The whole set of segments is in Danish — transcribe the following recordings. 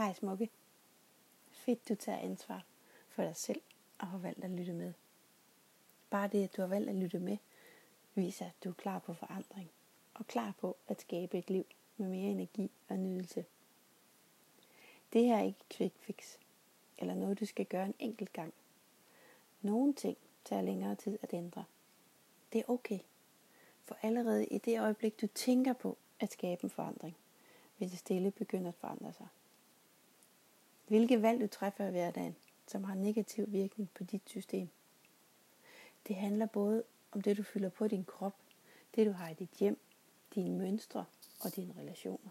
Hej Smukke. Fedt du tager ansvar for dig selv og har valgt at lytte med. Bare det at du har valgt at lytte med, viser at du er klar på forandring og klar på at skabe et liv med mere energi og nydelse. Det her er ikke quick fix eller noget du skal gøre en enkelt gang. Nogle ting tager længere tid at ændre. Det er okay. For allerede i det øjeblik du tænker på at skabe en forandring, vil det stille begynde at forandre sig. Hvilke valg du træffer i hverdagen, som har negativ virkning på dit system. Det handler både om det du fylder på din krop, det du har i dit hjem, dine mønstre og dine relationer.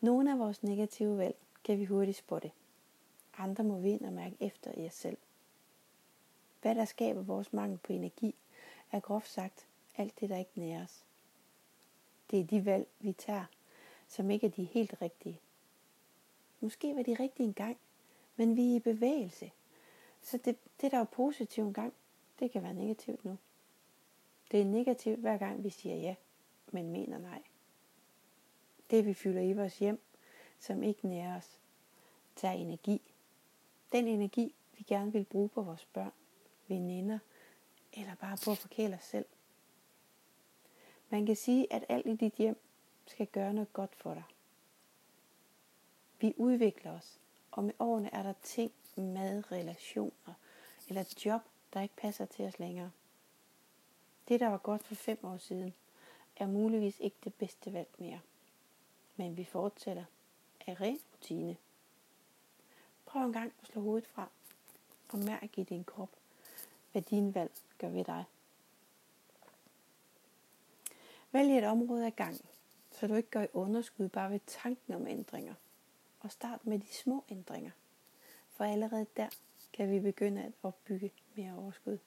Nogle af vores negative valg kan vi hurtigt spotte. Andre må vi ind og mærke efter i os selv. Hvad der skaber vores mangel på energi, er groft sagt alt det der ikke nærer os. Det er de valg vi tager, som ikke er de helt rigtige. Måske var de rigtige engang, men vi er i bevægelse. Så det der er positivt engang, det kan være negativt nu. Det er negativt hver gang vi siger ja, men mener nej. Det vi fylder i vores hjem, som ikke nærer os, tager energi. Den energi vi gerne vil bruge på vores børn, veninder, eller bare på at forkæle os selv. Man kan sige, at alt i dit hjem skal gøre noget godt for dig. Vi udvikler os, og med årene er der ting, mad, relationer eller job, der ikke passer til os længere. Det, der var godt for 5 år siden, er muligvis ikke det bedste valg mere. Men vi fortsætter af ren rutine. Prøv en gang at slå hovedet fra og mærk i din krop, hvad dine valg gør ved dig. Vælg et område ad gangen, så du ikke går i underskud bare ved tanken om ændringer. Og start med de små ændringer, for allerede der kan vi begynde at opbygge mere overskud.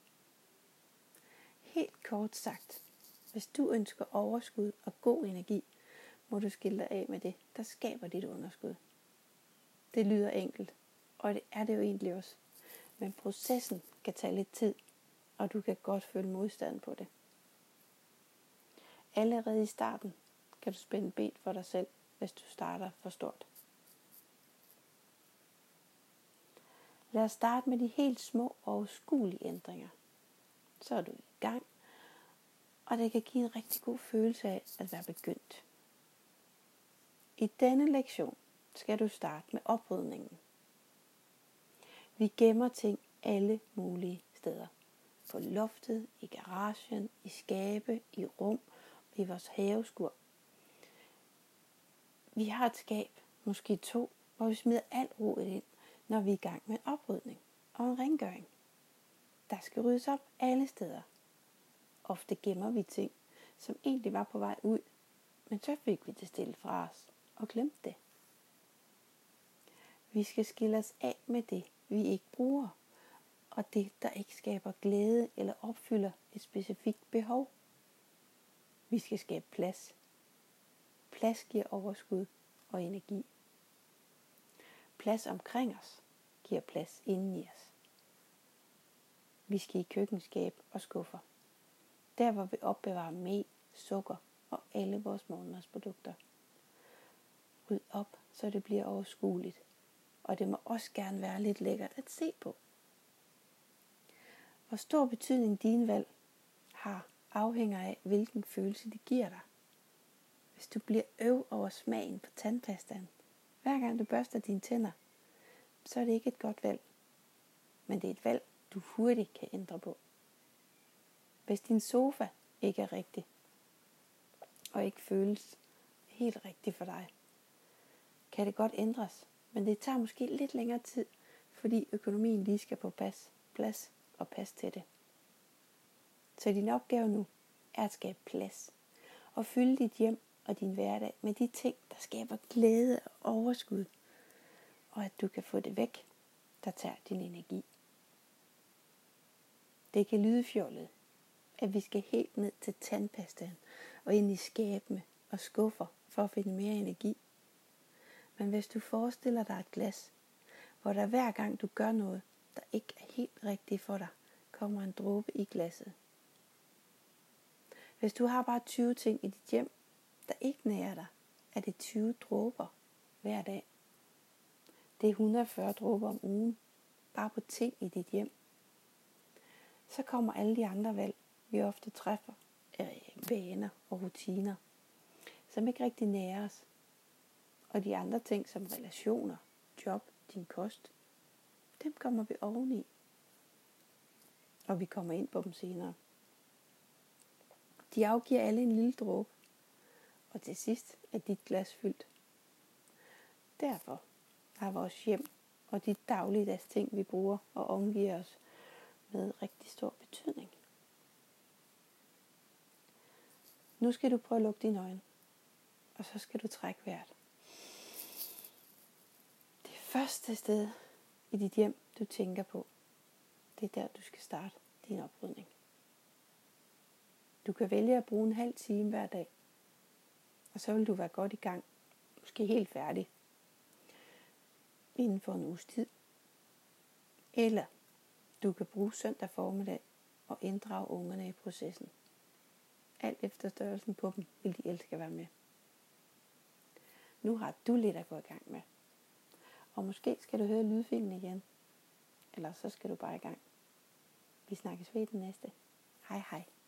Helt kort sagt, hvis du ønsker overskud og god energi, må du skille dig af med det, der skaber dit underskud. Det lyder enkelt, og det er det jo egentlig også. Men processen kan tage lidt tid, og du kan godt føle modstand på det. Allerede i starten kan du spænde ben for dig selv, hvis du starter for stort. Lad os starte med de helt små og overskuelige ændringer. Så er du i gang, og det kan give en rigtig god følelse af at være begyndt. I denne lektion skal du starte med oprydningen. Vi gemmer ting alle mulige steder. På loftet, i garagen, i skabe, i rum, i vores haveskur. Vi har et skab, måske 2, hvor vi smider alt rodet ind, når vi er i gang med en oprydning og en rengøring. Der skal ryddes op alle steder. Ofte gemmer vi ting, som egentlig var på vej ud, men så fik vi det stille fra os og glemte det. Vi skal skille os af med det, vi ikke bruger, og det, der ikke skaber glæde eller opfylder et specifikt behov. Vi skal skabe plads. Plads giver overskud og energi. Plads omkring os giver plads inden i os. Vi skal i køkkenskab og skuffer. Der hvor vi opbevarer mel, sukker og alle vores morgenmadsprodukter. Ryd op, så det bliver overskueligt. Og det må også gerne være lidt lækkert at se på. Hvor stor betydning dine valg har, afhænger af hvilken følelse det giver dig. Hvis du bliver øv over smagen på tandpastaen, hver gang du børster dine tænder, så er det ikke et godt valg. Men det er et valg, du hurtigt kan ændre på. Hvis din sofa ikke er rigtig, og ikke føles helt rigtig for dig, kan det godt ændres. Men det tager måske lidt længere tid, fordi økonomien lige skal på plads og passe til det. Så din opgave nu er at skabe plads og fylde dit hjem og din hverdag med de ting, der skaber glæde og overskud. Og at du kan få det væk, der tager din energi. Det kan lyde fjollet, at vi skal helt ned til tandpastaen og ind i skabene og skuffer for at finde mere energi. Men hvis du forestiller dig et glas, hvor der hver gang du gør noget, der ikke er helt rigtigt for dig, kommer en dråbe i glasset. Hvis du har bare 20 ting i dit hjem, der ikke nærer dig, er det 20 dråber hver dag, Det er 140 dråber om ugen, bare på ting i dit hjem. Så kommer alle de andre valg, vi ofte træffer, vaner og rutiner, som ikke rigtig nærer os. Og de andre ting som relationer, job, din kost, dem kommer vi oveni. Og vi kommer ind på dem senere. De afgiver alle en lille dråbe, og til sidst er dit glas fyldt. Derfor har vores hjem og de dagligdags ting, vi bruger og omgiver os med rigtig stor betydning. Nu skal du prøve at lukke dine øjne, og så skal du trække vejret. Det første sted i dit hjem, du tænker på, det er der, du skal starte din oprydning. Du kan vælge at bruge en halv time hver dag, og så vil du være godt i gang, måske helt færdig, inden for en uges tid. Eller du kan bruge søndag formiddag og inddrage ungerne i processen. Alt efter størrelsen på dem vil de elske at være med. Nu har du lidt at gå i gang med. Og måske skal du høre lydfilen igen. Eller så skal du bare i gang. Vi snakkes ved den næste. Hej hej.